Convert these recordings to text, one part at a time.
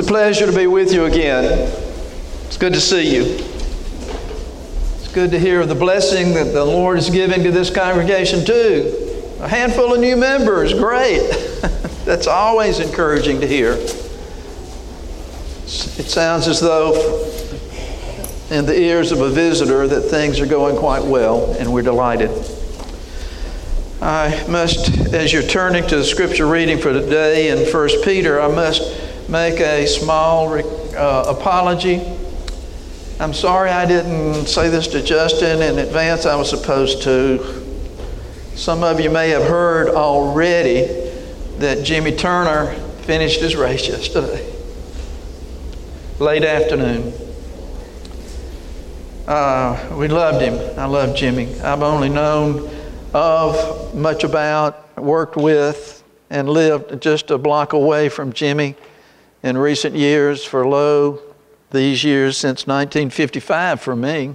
It's a pleasure to be with you again. It's good to see you. It's good to hear of the blessing that the Lord is giving to this congregation too. A handful of new members, great. That's always encouraging to hear. It sounds as though in the ears of a visitor that things are going quite well, and we're delighted. I must, as you're turning to the scripture reading for today in 1 Peter, I must make a small apology. I'm sorry I didn't say this to Justin in advance. I was supposed to. Some of you may have heard already that Jimmy Turner finished his race yesterday, late afternoon. We loved him. I love Jimmy. I've only known of, much about, worked with, and lived just a block away from Jimmy in recent years, for Lowe, these years since 1955 for me.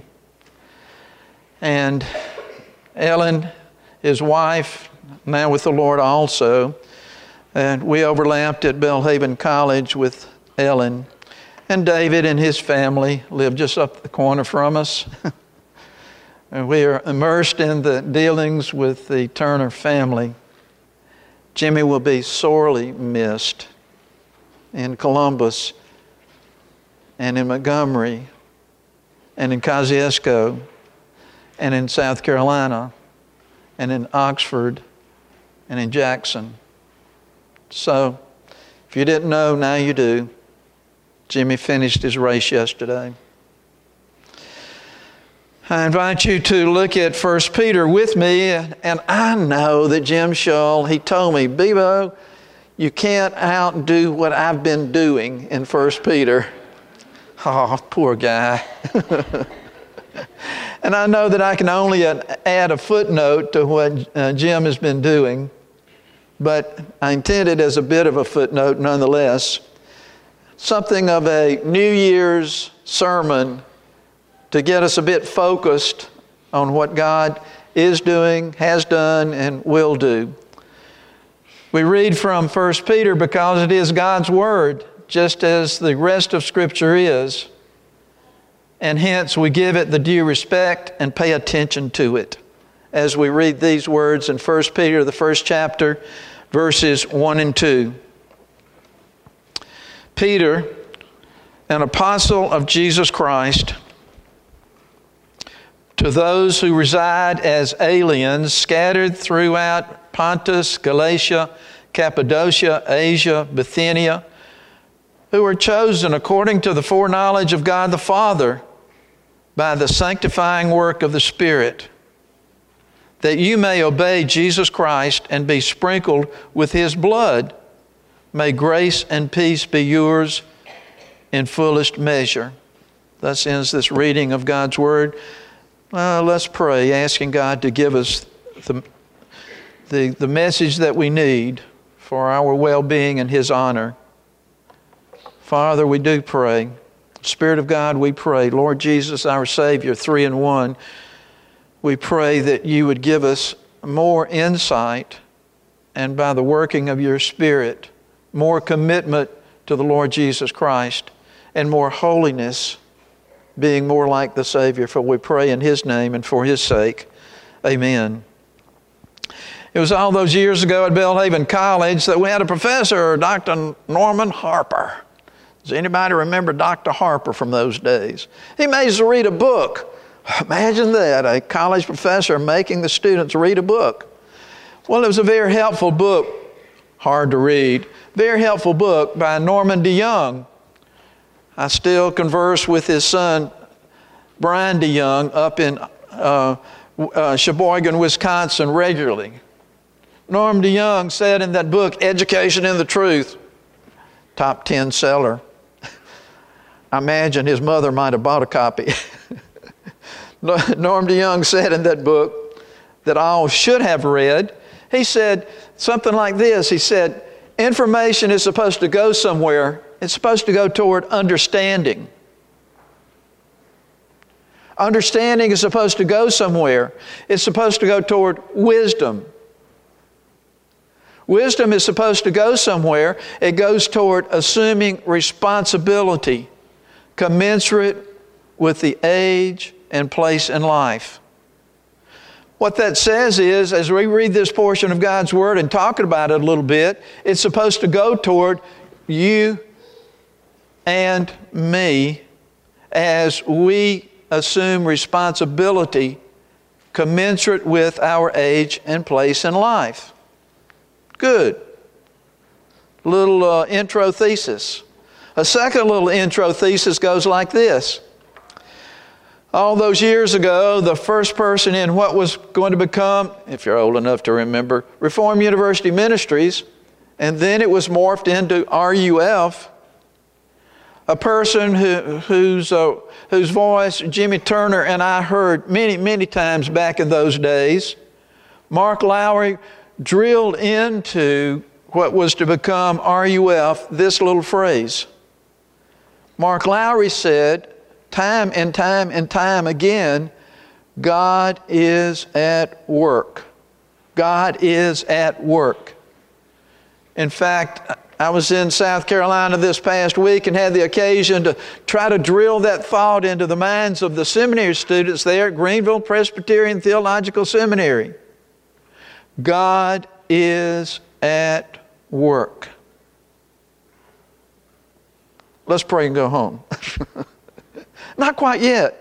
And Ellen, his wife, now with the Lord also. And we overlapped at Belhaven College with Ellen. And David and his family live just up the corner from us. And we are immersed in the dealings with the Turner family. Jimmy will be sorely missed in Columbus and in Montgomery and in Kosciuszko and in South Carolina and in Oxford and in Jackson. So if you didn't know, now you do. Jimmy finished his race yesterday. I invite you to look at 1 Peter with me, and I know that Jim Shull, he told me, Bebo, you can't outdo what I've been doing in 1 Peter. Oh, poor guy. And I know that I can only add a footnote to what Jim has been doing, but I intend it as a bit of a footnote nonetheless. Something of a New Year's sermon to get us a bit focused on what God is doing, has done, and will do. We read from 1 Peter because it is God's Word, just as the rest of Scripture is, and hence we give it the due respect and pay attention to it as we read these words in 1 Peter, the first chapter, verses 1 and 2. Peter, an apostle of Jesus Christ, to those who reside as aliens scattered throughout Pontus, Galatia, Cappadocia, Asia, Bithynia, who were chosen according to the foreknowledge of God the Father by the sanctifying work of the Spirit, that you may obey Jesus Christ and be sprinkled with His blood. May grace and peace be yours in fullest measure. Thus ends this reading of God's Word. Let's pray, asking God to give us the message that we need for our well-being and His honor. Father, we do pray. Spirit of God, we pray. Lord Jesus, our Savior, 3 in 1, we pray that You would give us more insight, and by the working of Your Spirit, more commitment to the Lord Jesus Christ, and more holiness, being more like the Savior. For we pray in His name and for His sake. Amen. It was all those years ago at Belhaven College that we had a professor, Dr. Norman Harper. Does anybody remember Dr. Harper from those days? He made us read a book. Imagine that, a college professor making the students read a book. Well, it was a very helpful book, hard to read. Very helpful book by Norman De Jong. I still converse with his son, Brian DeYoung, up in Sheboygan, Wisconsin, regularly. Norman De Jong said in that book, Education in the Truth, top 10 seller. I imagine his mother might have bought a copy. Norman De Jong said in that book that all should have read, he said something like this. He said, information is supposed to go somewhere. It's supposed to go toward understanding. Understanding is supposed to go somewhere. It's supposed to go toward wisdom. Wisdom is supposed to go somewhere. It goes toward assuming responsibility commensurate with the age and place in life. What that says is, as we read this portion of God's Word and talk about it a little bit, it's supposed to go toward you and me as we assume responsibility commensurate with our age and place in life. Good. Little intro thesis. A second little intro thesis goes like this. All those years ago, the first person in what was going to become, if you're old enough to remember, Reform University Ministries, and then it was morphed into RUF, a person whose voice Jimmy Turner and I heard many, many times back in those days. Mark Lowry drilled into what was to become RUF this little phrase. Mark Lowry said, time and time and time again, God is at work. God is at work. In fact, I was in South Carolina this past week and had the occasion to try to drill that thought into the minds of the seminary students there at Greenville Presbyterian Theological Seminary. God is at work. Let's pray and go home. Not quite yet.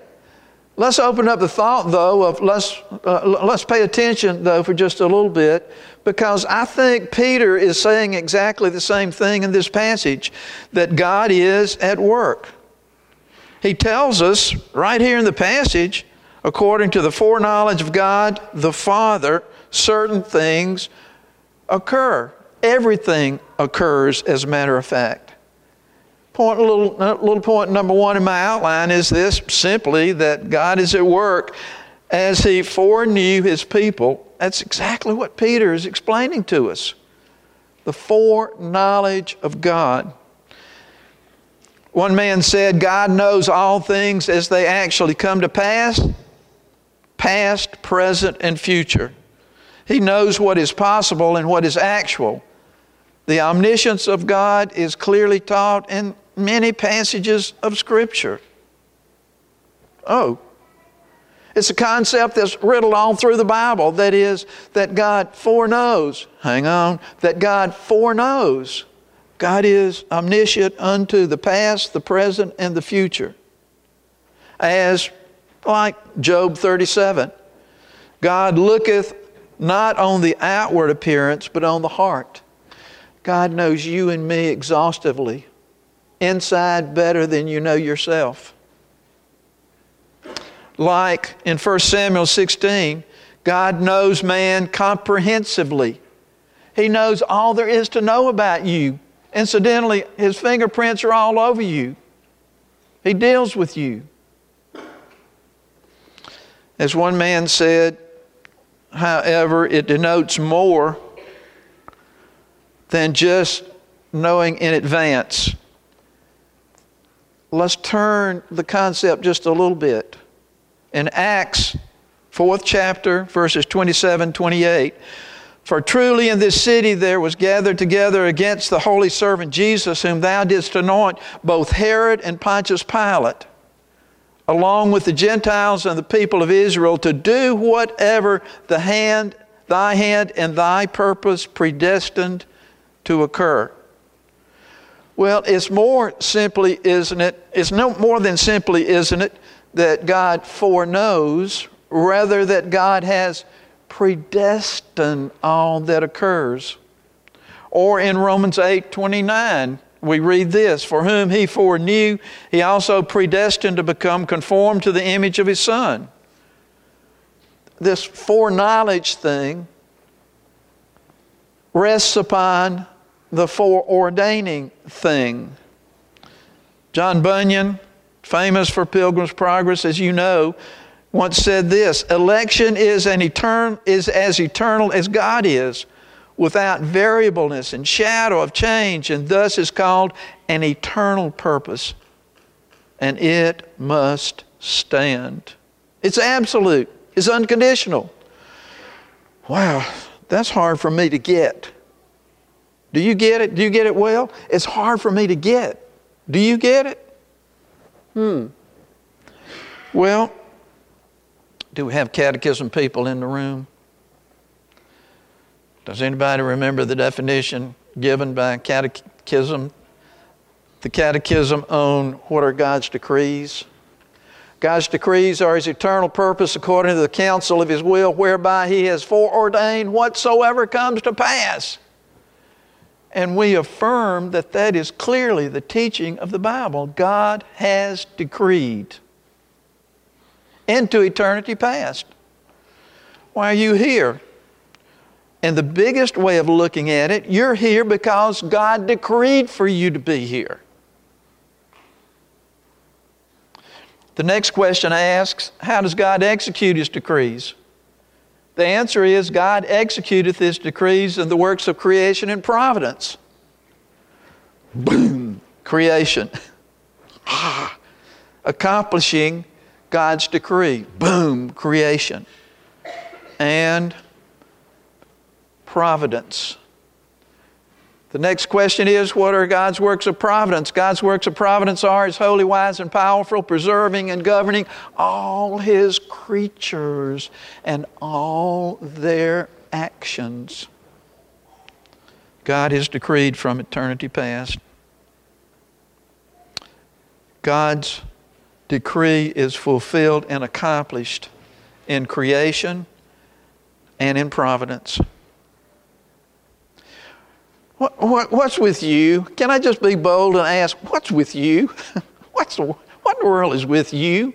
Let's open up the thought, though, of let's pay attention, though, for just a little bit, because I think Peter is saying exactly the same thing in this passage, that God is at work. He tells us right here in the passage, according to the foreknowledge of God the Father, certain things occur. Everything occurs, as a matter of fact. Point number one in my outline is this, simply that God is at work as He foreknew His people. That's exactly what Peter is explaining to us. The foreknowledge of God. One man said, God knows all things as they actually come to pass, past, present, and future. He knows what is possible and what is actual. The omniscience of God is clearly taught in many passages of Scripture. Oh, it's a concept that's riddled all through the Bible. That is, that God foreknows. That God foreknows. God is omniscient unto the past, the present, and the future. As like Job 37, God looketh not on the outward appearance, but on the heart. God knows you and me exhaustively, inside better than you know yourself. Like in 1 Samuel 16, God knows man comprehensively. He knows all there is to know about you. Incidentally, His fingerprints are all over you. He deals with you. As one man said, however, it denotes more than just knowing in advance. Let's turn the concept just a little bit. In Acts 4th chapter, verses 27-28, for truly in this city there was gathered together against the holy servant Jesus, whom thou didst anoint, both Herod and Pontius Pilate, along with the Gentiles and the people of Israel, to do whatever thy hand and thy purpose predestined to occur. Well, it's no more than simply, isn't it, that God foreknows, rather that God has predestined all that occurs. Or in Romans 8:29, we read this, for whom He foreknew, He also predestined to become conformed to the image of His Son. This foreknowledge thing rests upon the foreordaining thing. John Bunyan, famous for Pilgrim's Progress, as you know, once said this, election is as eternal as God is, without variableness and shadow of change, and thus is called an eternal purpose, and it must stand. It's absolute. It's unconditional. Wow, that's hard for me to get. Do you get it? Do you get it well? It's hard for me to get. Do you get it? Well, do we have catechism people in the room? Does anybody remember the definition given by catechism? The catechism on what are God's decrees? God's decrees are His eternal purpose according to the counsel of His will, whereby He has foreordained whatsoever comes to pass. And we affirm that that is clearly the teaching of the Bible. God has decreed into eternity past. Why are you here? And the biggest way of looking at it, you're here because God decreed for you to be here. The next question asks, how does God execute His decrees? The answer is, God executeth His decrees in the works of creation and providence. Boom! Creation. Accomplishing God's decree. Boom! Creation. And providence. The next question is, what are God's works of providence? God's works of providence are His holy, wise, and powerful, preserving and governing all His creatures and all their actions. God has decreed from eternity past. God's decree is fulfilled and accomplished in creation and in providence. What's with you? Can I just be bold and ask, what's with you? What in the world is with you?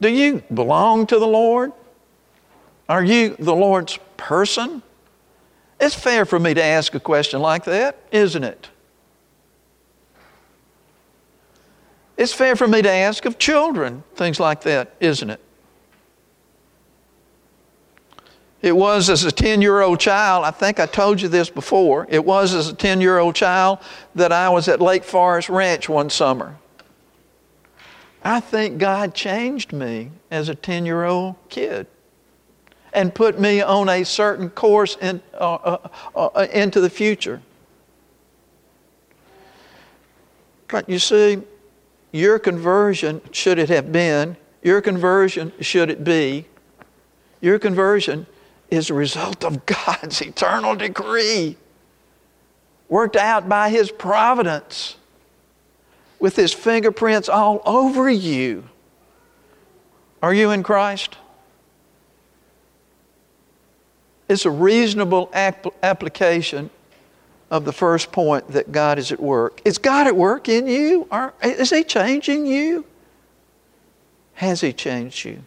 Do you belong to the Lord? Are you the Lord's person? It's fair for me to ask a question like that, isn't it? It's fair for me to ask of children things like that, isn't it? It was as a 10-year-old child, I think I told you this before, it was as a 10-year-old child that I was at Lake Forest Ranch one summer. I think God changed me as a 10-year-old kid and put me on a certain course into the future. But you see, your conversion, should it have been, your conversion, should it be, your conversion is a result of God's eternal decree, worked out by His providence, with His fingerprints all over you. Are you in Christ? It's a reasonable application of the first point that God is at work. Is God at work in you? Is He changing you? Has He changed you?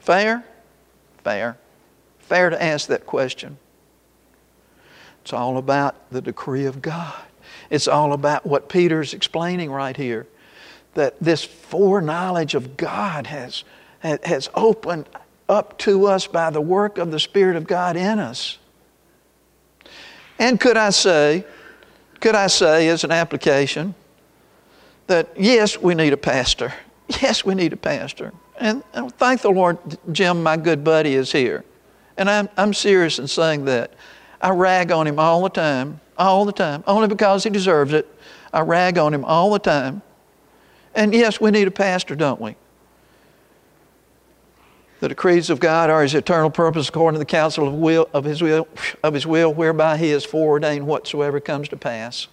Fair? Fair. Fair to ask that question. It's all about the decree of God. It's all about what Peter's explaining right here, that this foreknowledge of God has opened up to us by the work of the Spirit of God in us. And could I say as an application that yes, we need a pastor. Yes, we need a pastor. And thank the Lord, Jim, my good buddy, is here. And I'm serious in saying that. I rag on him all the time, only because he deserves it. I rag on him all the time. And yes, we need a pastor, don't we? The decrees of God are His eternal purpose according to the counsel of His will, whereby He has foreordained whatsoever comes to pass.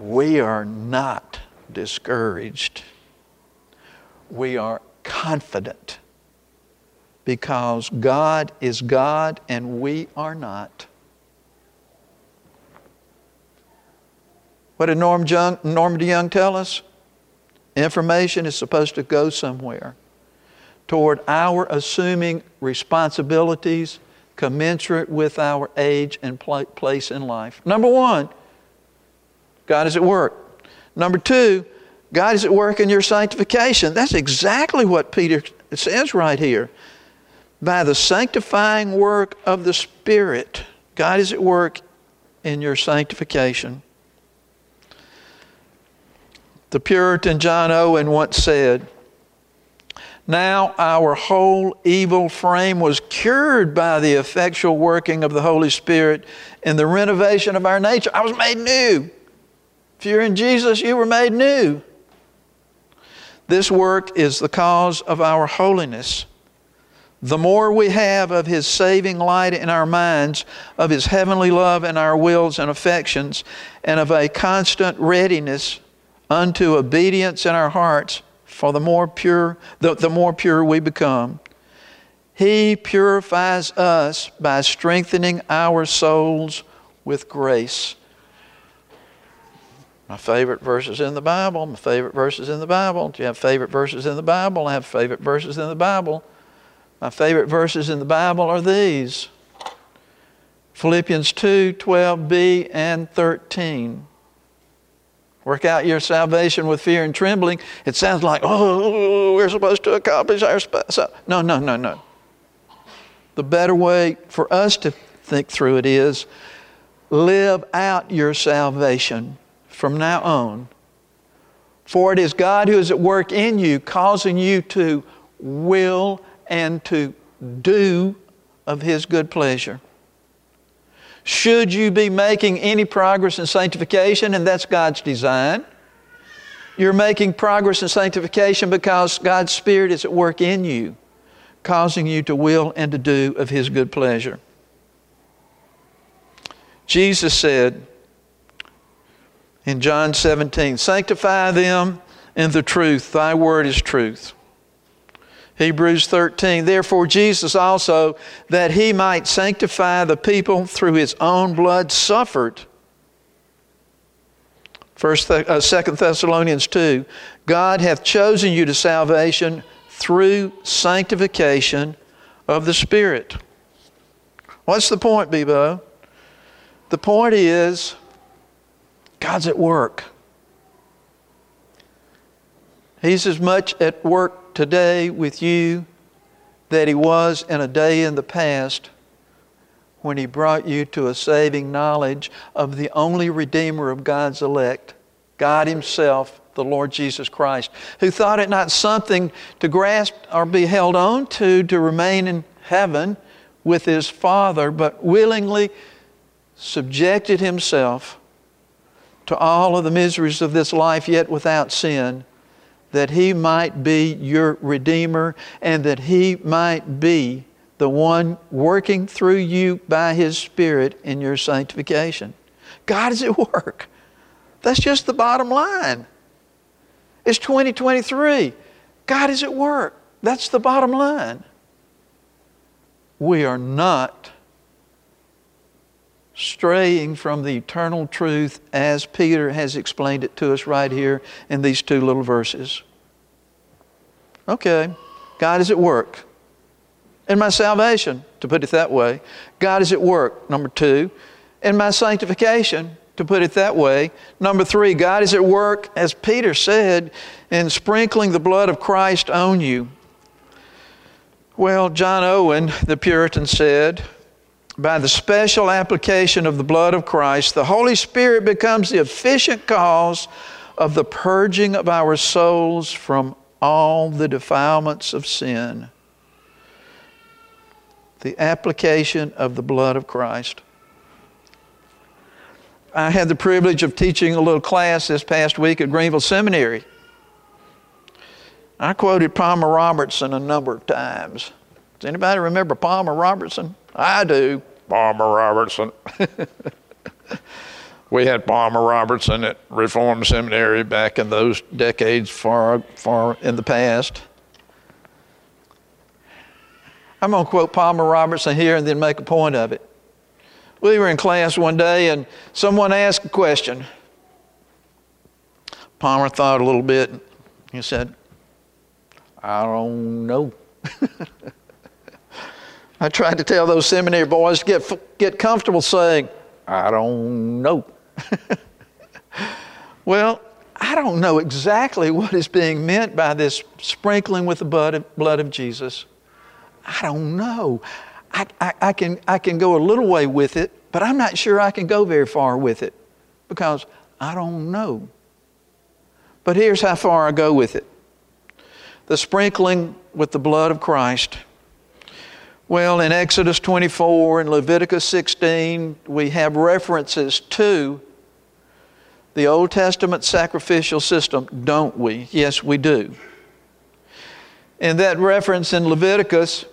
We are not discouraged. We are confident because God is God and we are not. What did Norman De Jong tell us? Information is supposed to go somewhere toward our assuming responsibilities commensurate with our age and place in life. Number one, God is at work. Number two, God is at work in your sanctification. That's exactly what Peter says right here. By the sanctifying work of the Spirit, God is at work in your sanctification. The Puritan John Owen once said, Now our whole evil frame was cured by the effectual working of the Holy Spirit in the renovation of our nature. I was made new. If you're in Jesus, you were made new. This work is the cause of our holiness. The more we have of His saving light in our minds, of His heavenly love in our wills and affections, and of a constant readiness unto obedience in our hearts, for the more pure we become. He purifies us by strengthening our souls with grace. My favorite verses in the Bible, my favorite verses in the Bible. Do you have favorite verses in the Bible? I have favorite verses in the Bible. My favorite verses in the Bible are these. Philippians 2, 12b and 13. Work out your salvation with fear and trembling. It sounds like, oh, we're supposed to accomplish our... No. The better way for us to think through it is, live out your salvation from now on. For it is God who is at work in you, causing you to will and to do of His good pleasure. Should you be making any progress in sanctification, and that's God's design, you're making progress in sanctification because God's Spirit is at work in you, causing you to will and to do of His good pleasure. Jesus said in John 17, "Sanctify them in the truth. Thy word is truth." Hebrews 13, "Therefore Jesus also, that He might sanctify the people through His own blood, suffered." 2 Thessalonians 2, "God hath chosen you to salvation through sanctification of the Spirit." What's the point, Bebo? The point is, God's at work. He's as much at work today with you that He was in a day in the past when He brought you to a saving knowledge of the only Redeemer of God's elect, God Himself, the Lord Jesus Christ, who thought it not something to grasp or be held on to remain in heaven with His Father, but willingly subjected Himself to all of the miseries of this life, yet without sin, that He might be your Redeemer and that He might be the one working through you by His Spirit in your sanctification. God is at work. That's just the bottom line. It's 2023. God is at work. That's the bottom line. We are not straying from the eternal truth as Peter has explained it to us right here in these two little verses. Okay, God is at work in my salvation, to put it that way. God is at work, number two, in my sanctification, to put it that way. Number three, God is at work, as Peter said, in sprinkling the blood of Christ on you. Well, John Owen, the Puritan, said, "By the special application of the blood of Christ, the Holy Spirit becomes the efficient cause of the purging of our souls from all the defilements of sin." The application of the blood of Christ. I had the privilege of teaching a little class this past week at Greenville Seminary. I quoted Palmer Robertson a number of times. Does anybody remember Palmer Robertson? I do. Palmer Robertson. We had Palmer Robertson at Reformed Seminary back in those decades far in the past. I'm going to quote Palmer Robertson here and then make a point of it. We were in class one day and someone asked a question. Palmer thought a little bit. He said, "I don't know." I tried to tell those seminary boys to get comfortable saying, "I don't know." Well, I don't know exactly what is being meant by this sprinkling with the blood of Jesus. I don't know. I can go a little way with it, but I'm not sure I can go very far with it because I don't know. But here's how far I go with it. the sprinkling with the blood of Christ. Well, in Exodus 24 and Leviticus 16, we have references to the Old Testament sacrificial system, don't we? Yes, we do. And that reference in Leviticus,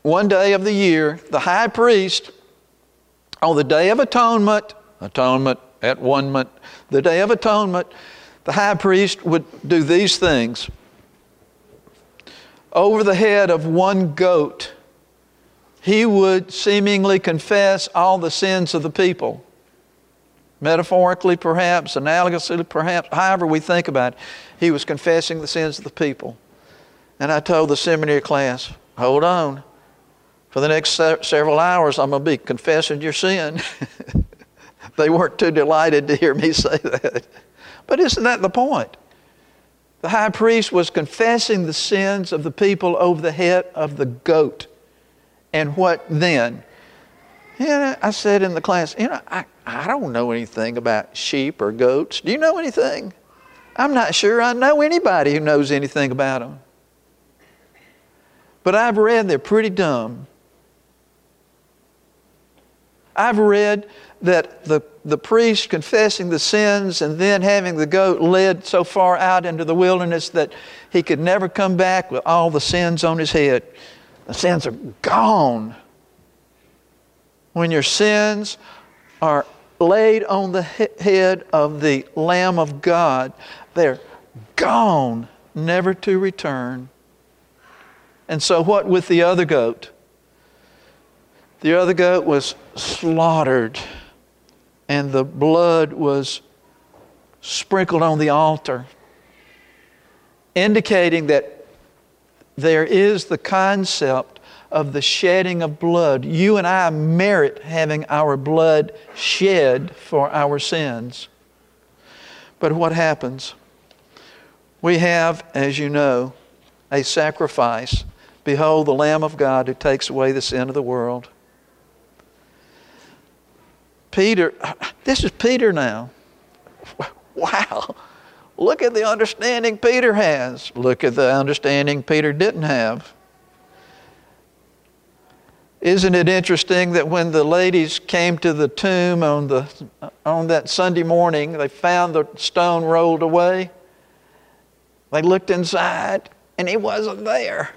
one day of the year, the high priest, on the Day of Atonement, the Day of Atonement, the high priest would do these things. Over the head of one goat, he would seemingly confess all the sins of the people. Metaphorically, perhaps, analogously, perhaps, however we think about it, he was confessing the sins of the people. And I told the seminary class, hold on. For the next several hours, I'm going to be confessing your sin. They weren't too delighted to hear me say that. But isn't that the point? The high priest was confessing the sins of the people over the head of the goat. And what then? And I said in the class, I don't know anything about sheep or goats. Do you know anything? I'm not sure I know anybody who knows anything about them. But I've read they're pretty dumb. I've read that the priest confessing the sins and then having the goat led so far out into the wilderness that he could never come back with all the sins on his head. The sins are gone. When your sins are laid on the head of the Lamb of God, they're gone, never to return. And so what with the other goat? The other goat was slaughtered, and the blood was sprinkled on the altar, indicating that there is the concept of the shedding of blood. You and I merit having our blood shed for our sins. But what happens? We have, as you know, a sacrifice. Behold, the Lamb of God who takes away the sin of the world. Peter, this is Peter now. Wow. Look at the understanding Peter has. Look at the understanding Peter didn't have. Isn't it interesting that when the ladies came to the tomb on that Sunday morning, they found the stone rolled away. They looked inside and he wasn't there.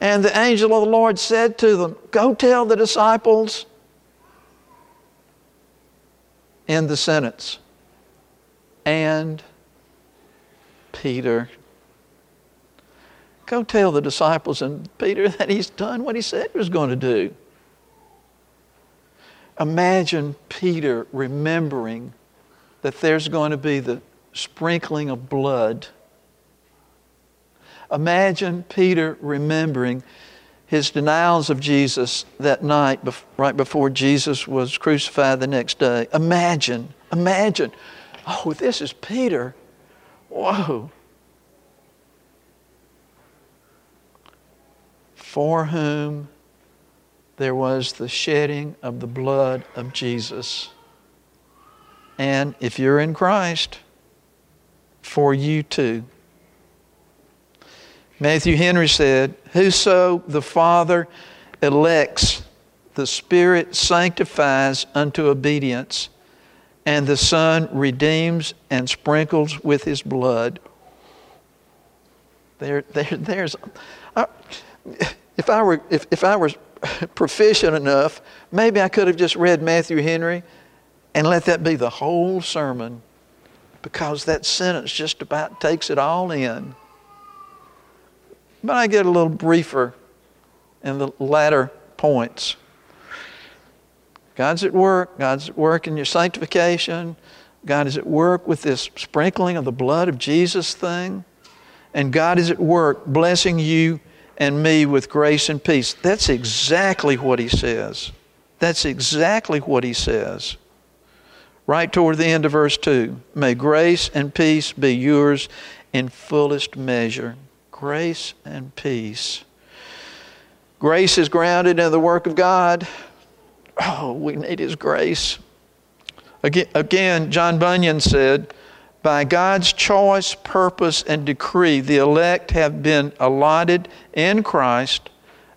And the angel of the Lord said to them, go tell the disciples. End the sentence. And Peter. Go tell the disciples and Peter that he's done what he said he was going to do. Imagine Peter remembering that there's going to be the sprinkling of blood. Imagine Peter remembering his denials of Jesus that night right before Jesus was crucified the next day. Imagine. Oh, this is Peter. Whoa. For whom there was the shedding of the blood of Jesus. And if you're in Christ, for you too. Matthew Henry said, whoso the Father elects, the Spirit sanctifies unto obedience, and the Son redeems and sprinkles with His blood. There's... If I were proficient enough, maybe I could have just read Matthew Henry and let that be the whole sermon, because that sentence just about takes it all in. But I get a little briefer in the latter points. God's at work. God's at work in your sanctification. God is at work with this sprinkling of the blood of Jesus thing. And God is at work blessing you and me with grace and peace. That's exactly what he says. That's exactly what he says. Right toward the end of verse 2. May grace and peace be yours in fullest measure. Grace and peace. Grace is grounded in the work of God. Oh, we need his grace. Again, John Bunyan said, By God's choice, purpose, and decree, the elect have been allotted in Christ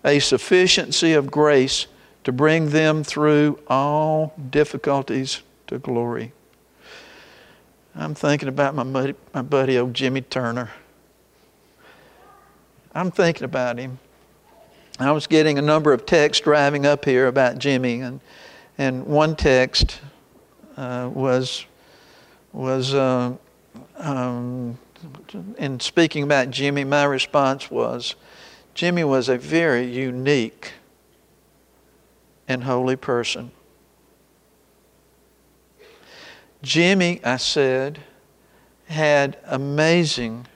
a sufficiency of grace to bring them through all difficulties to glory. I'm thinking about my buddy, old Jimmy Turner. I'm thinking about him. I was getting a number of texts driving up here about Jimmy, and one text was in speaking about Jimmy, my response was, Jimmy was a very unique and holy person. Jimmy, I said, had amazing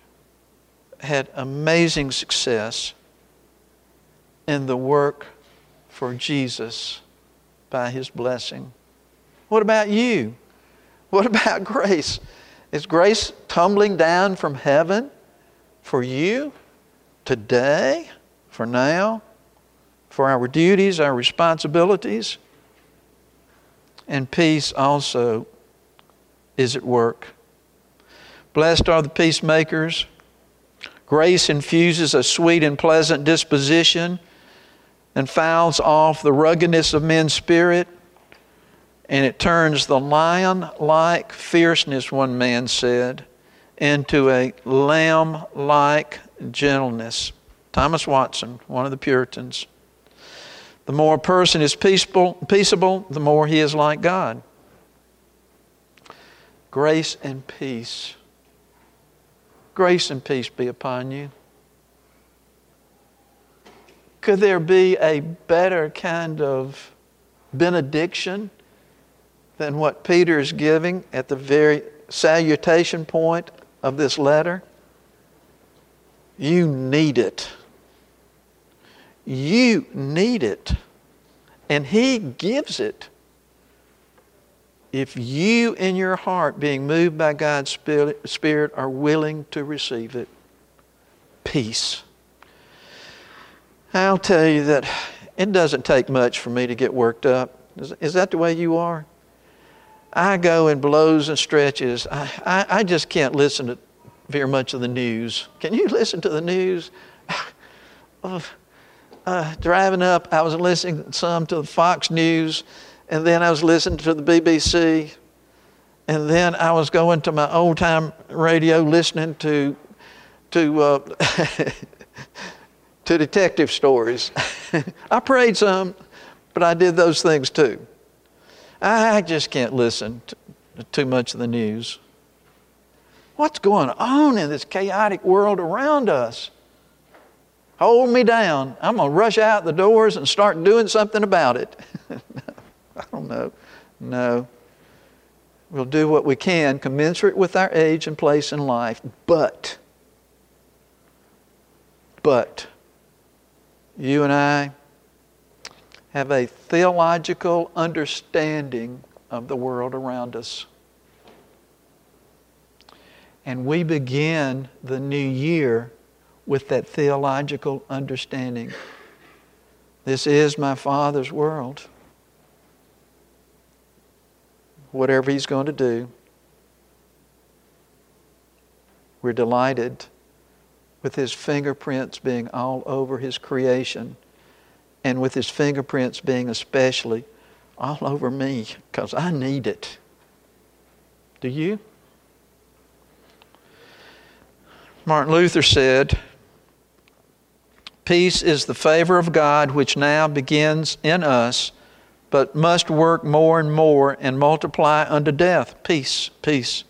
success in the work for Jesus by his blessing. What about you? What about grace? Is grace tumbling down from heaven for you today, for now, for our duties, our responsibilities? And peace also is at work. Blessed are the peacemakers. Grace infuses a sweet and pleasant disposition and fouls off the ruggedness of men's spirit, and it turns the lion-like fierceness, one man said, into a lamb-like gentleness. Thomas Watson, one of the Puritans. The more a person is peaceable, the more he is like God. Grace and peace be upon you. Could there be a better kind of benediction than what Peter is giving at the very salutation point of this letter? You need it. You need it. And he gives it. If you in your heart, being moved by God's Spirit, are willing to receive it, peace. I'll tell you that it doesn't take much for me to get worked up. Is that the way you are? I go in blows and stretches. I just can't listen to very much of the news. Can you listen to the news? Driving up, I was listening some to the Fox News. And then I was listening to the BBC. And then I was going to my old-time radio listening to detective stories. I prayed some, but I did those things too. I just can't listen to too much of the news. What's going on in this chaotic world around us? Hold me down. I'm going to rush out the doors and start doing something about it. I don't know. No. We'll do what we can, commensurate with our age and place in life. But, you and I have a theological understanding of the world around us. And we begin the new year with that theological understanding. This is my Father's world. Whatever he's going to do, we're delighted with his fingerprints being all over his creation, and with his fingerprints being especially all over me, because I need it. Do you? Martin Luther said, "Peace is the favor of God which now begins in us, but must work more and more and multiply unto death." Peace, peace.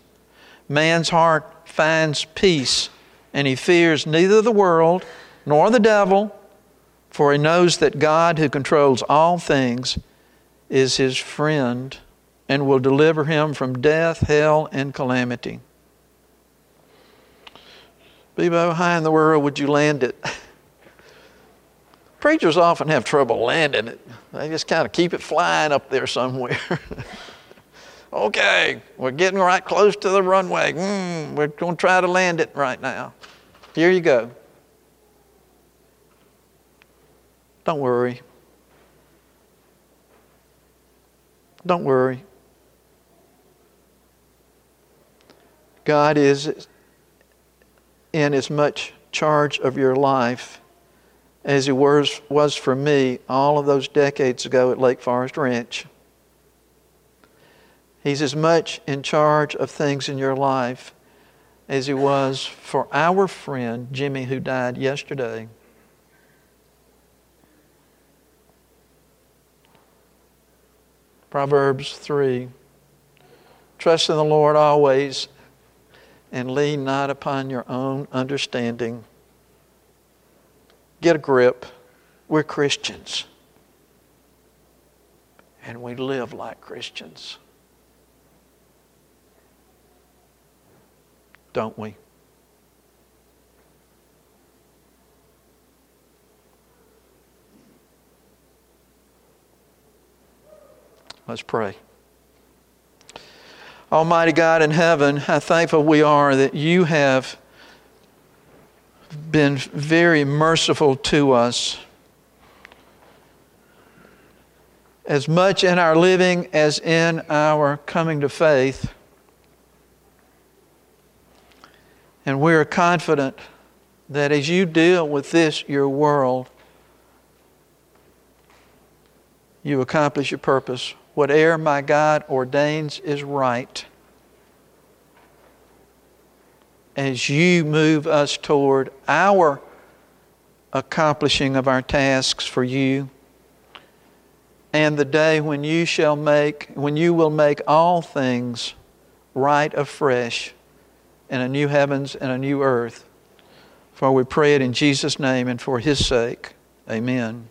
Man's heart finds peace, and he fears neither the world nor the devil, for he knows that God, who controls all things, is his friend and will deliver him from death, hell, and calamity. Bebo, how in the world would you land it? Preachers often have trouble landing it. They just kind of keep it flying up there somewhere. Okay, we're getting right close to the runway. We're going to try to land it right now. Here you go. Don't worry. Don't worry. God is in as much charge of your life as He was for me all of those decades ago at Lake Forest Ranch. He's as much in charge of things in your life as He was for our friend Jimmy, who died yesterday. Proverbs 3. Trust in the Lord always, and lean not upon your own understanding. Get a grip. We're Christians. And we live like Christians. Don't we? Let's pray. Almighty God in heaven, how thankful we are that you have been very merciful to us. As much in our living as in our coming to faith. And we are confident that as you deal with this, your world, you accomplish your purpose. Whate'er my God ordains is right, as you move us toward our accomplishing of our tasks for you, and the day when you will make all things right afresh in a new heavens and a new earth. For we pray it in Jesus' name and for His sake. Amen.